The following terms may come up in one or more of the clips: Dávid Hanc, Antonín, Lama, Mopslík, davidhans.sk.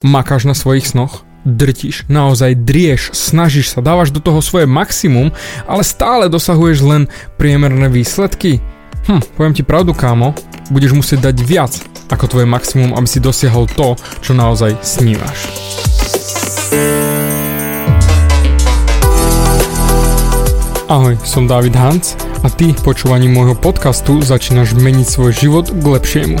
Makáš na svojich snoch? Drtiš, naozaj drieš, snažíš sa, dávaš do toho svoje maximum, ale stále dosahuješ len priemerné výsledky? Poviem ti pravdu, kámo, budeš musieť dať viac ako tvoje maximum, aby si dosiahol to, čo naozaj snívaš. Ahoj, som Dávid Hanc a ty počúvaním môjho podcastu začínaš meniť svoj život k lepšiemu.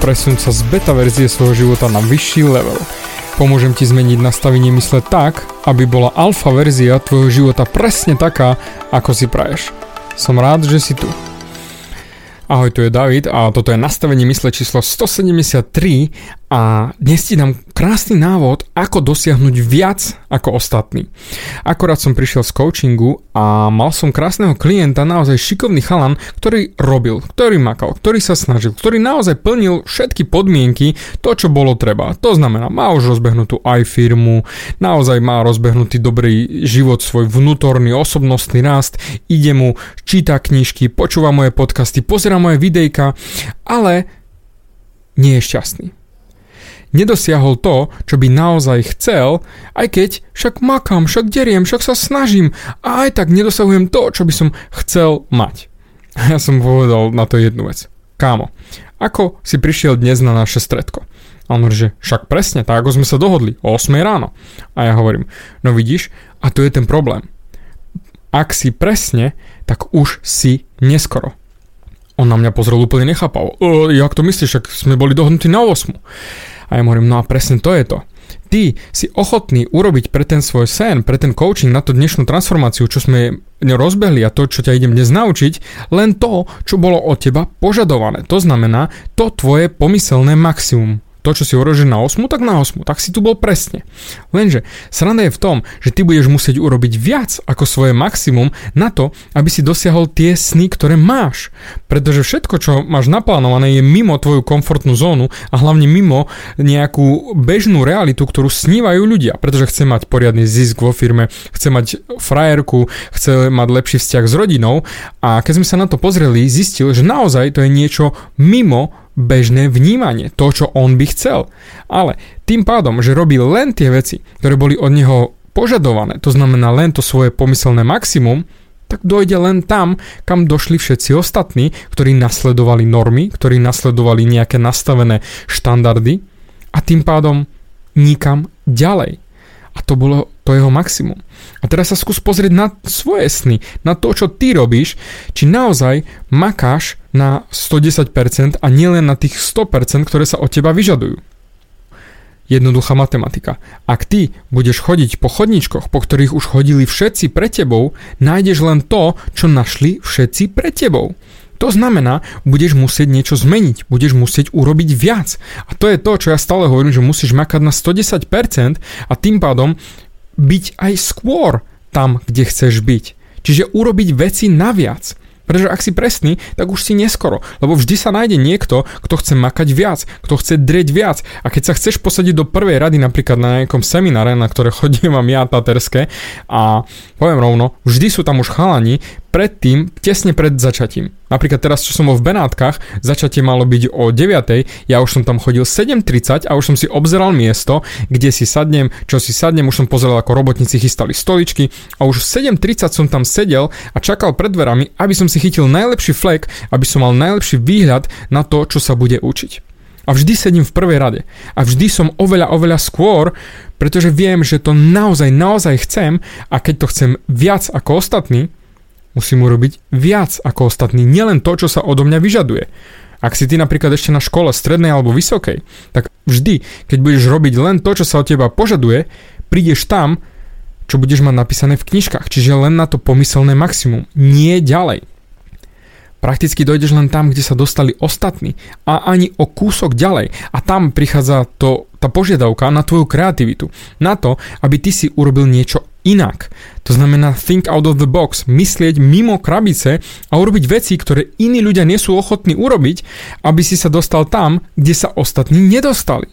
Presun sa z beta verzie svojho života na vyšší level. Pomôžem ti zmeniť nastavenie mysle tak, aby bola alfa verzia tvojho života presne taká, ako si praješ. Som rád, že si tu. Ahoj, tu je David a toto je nastavenie mysle číslo 173 a dnes ti dám krásny návod, ako dosiahnuť viac ako ostatní. Akorát som prišiel z coachingu a mal som krásneho klienta, naozaj šikovný chalan, ktorý robil, ktorý makal, ktorý sa snažil, ktorý naozaj plnil všetky podmienky, to čo bolo treba. To znamená, má už rozbehnutú aj firmu, naozaj má rozbehnutý dobrý život, svoj vnútorný osobnostný rast, ide mu, číta knižky, počúva moje podcasty, pozerá moje videjka, ale nie je šťastný. Nedosiahol to, čo by naozaj chcel, aj keď však makám, však deriem, však sa snažím a aj tak nedosahujem to, čo by som chcel mať. A ja som povedal na to jednu vec. Kámo, ako si prišiel dnes na naše stretko? A on hovorí, že však presne, tak ako sme sa dohodli, o 8 ráno. A ja hovorím, no vidíš, a tu je ten problém. Ak si presne, tak už si neskoro. On na mňa pozrel úplne nechápavo. Jak to myslíš, však sme boli dohodnutí na 8. A ja hovorím, no a presne to je to. Ty si ochotný urobiť pre ten svoj sen, pre ten coaching na tú dnešnú transformáciu, čo sme rozbehli a to, čo ťa idem dnes naučiť, len to, čo bolo od teba požadované. To znamená, to tvoje pomyselné maximum. To, čo si urožil na 8, tak si tu bol presne. Lenže sranda je v tom, že ty budeš musieť urobiť viac ako svoje maximum na to, aby si dosiahol tie sny, ktoré máš. Pretože všetko, čo máš naplánované, je mimo tvoju komfortnú zónu a hlavne mimo nejakú bežnú realitu, ktorú snívajú ľudia. Pretože chce mať poriadny zisk vo firme, chce mať frajerku, chce mať lepší vzťah s rodinou a keď sme sa na to pozreli, zistil, že naozaj to je niečo mimo bežné vnímanie, to, čo on by chcel. Ale tým pádom, že robí len tie veci, ktoré boli od neho požadované, to znamená len to svoje pomyselné maximum, tak dojde len tam, kam došli všetci ostatní, ktorí nasledovali normy, ktorí nasledovali nejaké nastavené štandardy a tým pádom nikam ďalej. A to bolo to jeho maximum. A teraz sa skús pozrieť na svoje sny, na to, čo ty robíš, či naozaj makáš na 110% a nielen na tých 100%, ktoré sa od teba vyžadujú. Jednoduchá matematika. Ak ty budeš chodiť po chodničkoch, po ktorých už chodili všetci pre tebou, nájdeš len to, čo našli všetci pre tebou. To znamená, budeš musieť niečo zmeniť, budeš musieť urobiť viac. A to je to, čo ja stále hovorím, že musíš makať na 110% a tým pádom byť aj skôr tam, kde chceš byť. Čiže urobiť veci naviac. Pretože ak si presný, tak už si neskoro. Lebo vždy sa nájde niekto, kto chce makať viac, kto chce drieť viac. A keď sa chceš posadiť do prvej rady napríklad na nejakom semináre, na ktoré chodím vám ja taterské, a poviem rovno, vždy sú tam už chalani predtým, tesne pred začatím. Napríklad teraz, čo som bol v Benátkach, začatie malo byť o 9:00, ja už som tam chodil 7:30 a už som si obzeral miesto, kde si sadnem, čo si sadnem, už som pozeral, ako robotníci chystali stoličky a už v 7:30 som tam sedel a čakal pred dverami, aby som si chytil najlepší flek, aby som mal najlepší výhľad na to, čo sa bude učiť. A vždy sedím v prvej rade. A vždy som oveľa skôr, pretože viem, že to naozaj chcem a keď to chcem viac ako ostatní, musím urobiť viac ako ostatní, nielen to, čo sa odo mňa vyžaduje. Ak si ty napríklad ešte na škole strednej alebo vysokej, tak vždy, keď budeš robiť len to, čo sa od teba požaduje, prídeš tam, čo budeš mať napísané v knižkách, čiže len na to pomyselné maximum, nie ďalej. Prakticky dojdeš len tam, kde sa dostali ostatní a ani o kúsok ďalej. A tam prichádza tá požiadavka na tvoju kreativitu. Na to, aby ty si urobil niečo inak. To znamená think out of the box, myslieť mimo krabice a urobiť veci, ktoré iní ľudia nie sú ochotní urobiť, aby si sa dostal tam, kde sa ostatní nedostali.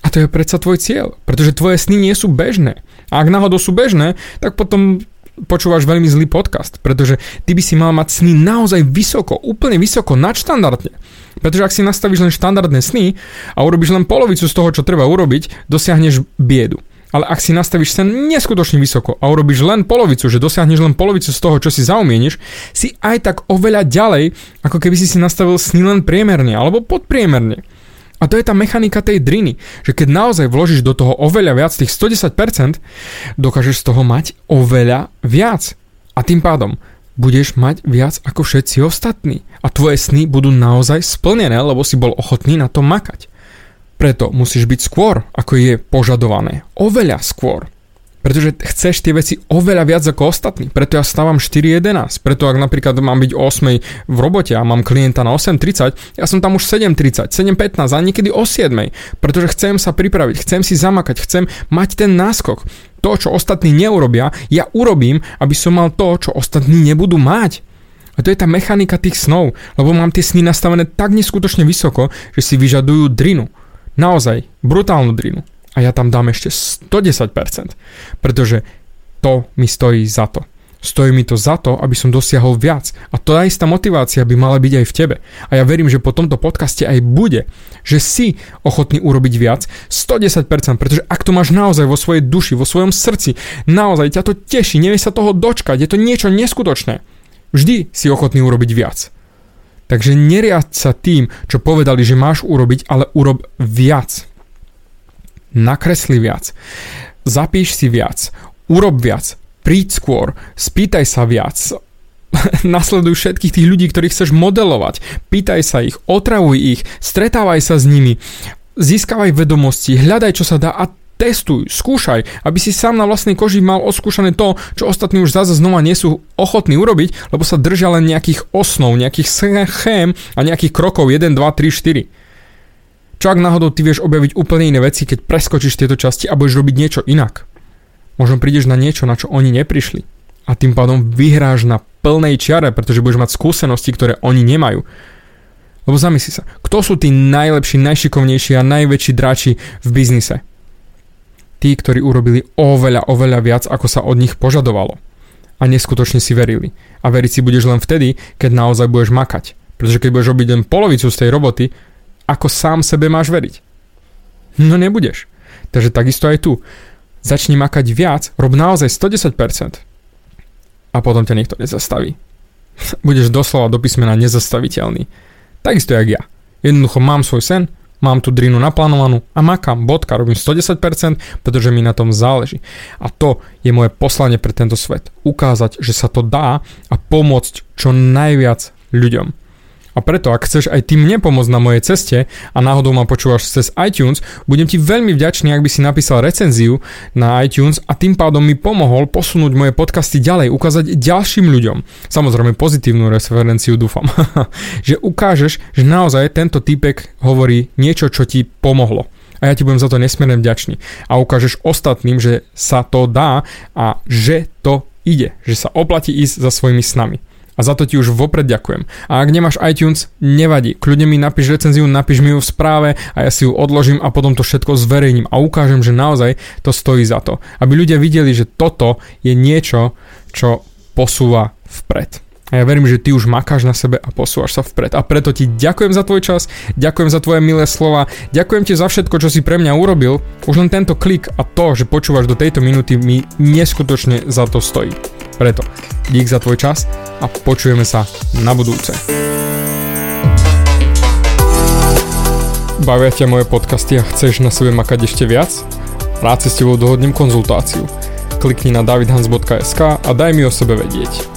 A to je predsa tvoj cieľ, pretože tvoje sny nie sú bežné. A ak náhodou sú bežné, tak potom počúvaš veľmi zlý podcast, pretože ty by si mal mať sny naozaj vysoko, úplne vysoko, nadštandardne. Pretože ak si nastavíš len štandardné sny a urobíš len polovicu z toho, čo treba urobiť, dosiahneš biedu. Ale ak si nastavíš sen neskutočne vysoko a urobíš len polovicu, že dosiahneš len polovicu z toho, čo si zaumieniš, si aj tak oveľa ďalej, ako keby si si nastavil sny len priemerne alebo podpriemerne. A to je tá mechanika tej driny, že keď naozaj vložíš do toho oveľa viac, tých 110%, dokážeš z toho mať oveľa viac. A tým pádom budeš mať viac ako všetci ostatní. A tvoje sny budú naozaj splnené, lebo si bol ochotný na to makať. Preto musíš byť skôr, ako je požadované. Oveľa skôr. Pretože chceš tie veci oveľa viac ako ostatní. Preto ja stávam 4:11. Preto ak napríklad mám byť 8:00 v robote a mám klienta na 8:30, ja som tam už 7:30, 7:15 a niekedy o 7:00. Pretože chcem sa pripraviť, chcem si zamakať, chcem mať ten náskok. To, čo ostatní neurobia, ja urobím, aby som mal to, čo ostatní nebudú mať. A to je tá mechanika tých snov, lebo mám tie sny nastavené tak neskutočne vysoko, že si vyžadujú drinu. Naozaj, brutálnu drinu. A ja tam dám ešte 110%, pretože to mi stojí za to. Stojí mi to za to, aby som dosiahol viac. A tá istá motivácia by mala byť aj v tebe. A ja verím, že po tomto podcaste aj bude, že si ochotný urobiť viac 110%, pretože ak to máš naozaj vo svojej duši, vo svojom srdci, naozaj ťa to teší, nevieš sa toho dočkať, je to niečo neskutočné. Vždy si ochotný urobiť viac. Takže neriaď sa tým, čo povedali, že máš urobiť, ale urob viac. Nakresli viac, zapíš si viac, urob viac, príď skôr, spýtaj sa viac, nasleduj všetkých tých ľudí, ktorých chceš modelovať, pýtaj sa ich, otravuj ich, stretávaj sa s nimi, získavaj vedomosti, hľadaj čo sa dá a testuj, skúšaj, aby si sám na vlastnej koži mal odskúšané to, čo ostatní už zase znova nie sú ochotní urobiť, lebo sa držia len nejakých osnov, nejakých schém a nejakých krokov 1, 2, 3, 4. Čo ak náhodou ty vieš objaviť úplne iné veci, keď preskočíš tieto časti a budeš robiť niečo inak? Možno prídeš na niečo, na čo oni neprišli. A tým pádom vyhráš na plnej čiare, pretože budeš mať skúsenosti, ktoré oni nemajú. Lebo zamysli sa, kto sú tí najlepší, najšikovnejší a najväčší dráči v biznise? Tí, ktorí urobili oveľa, oveľa viac, ako sa od nich požadovalo. A neskutočne si verili. A veriť si budeš len vtedy, keď naozaj budeš makať. Pretože keď budeš robiť len polovicu z tej roboty, ako sám sebe máš veriť? No nebudeš. Takže takisto aj tu. Začni makať viac, rob naozaj 110%. A potom ťa niekto nezastaví. Budeš doslova do písmena nezastaviteľný. Takisto jak ja. Jednoducho mám svoj sen, mám tú drinu naplánovanú a makám, bodka, robím 110%, pretože mi na tom záleží. A to je moje poslanie pre tento svet. Ukázať, že sa to dá a pomôcť čo najviac ľuďom. A preto, ak chceš aj ty mne pomôcť na mojej ceste a náhodou ma počúvaš cez iTunes, budem ti veľmi vďačný, ak by si napísal recenziu na iTunes a tým pádom mi pomohol posunúť moje podcasty ďalej, ukázať ďalším ľuďom. Samozrejme pozitívnu referenciu dúfam, že ukážeš, že naozaj tento týpek hovorí niečo, čo ti pomohlo. A ja ti budem za to nesmierne vďačný. A ukážeš ostatným, že sa to dá a že to ide, že sa oplatí ísť za svojimi snami. A za to ti už vopred ďakujem. A ak nemáš iTunes, nevadí. Kľudne mi napíš recenziu, napíš mi ju v správe a ja si ju odložím a potom to všetko zverejním a ukážem, že naozaj to stojí za to. Aby ľudia videli, že toto je niečo, čo posúva vpred. A ja verím, že ty už makáš na sebe a posúvaš sa vpred. A preto ti ďakujem za tvoj čas, ďakujem za tvoje milé slova, ďakujem ti za všetko, čo si pre mňa urobil. Už len tento klik a to, že počúvaš do tejto minúty, mi neskutočne za to stojí. Preto dík za tvoj čas a počujeme sa na budúce. Bavia ťa moje podcasty a chceš na sebe makať ešte viac? Rád si s tebou dohodnem konzultáciu. Klikni na davidhans.sk a daj mi o sebe vedieť.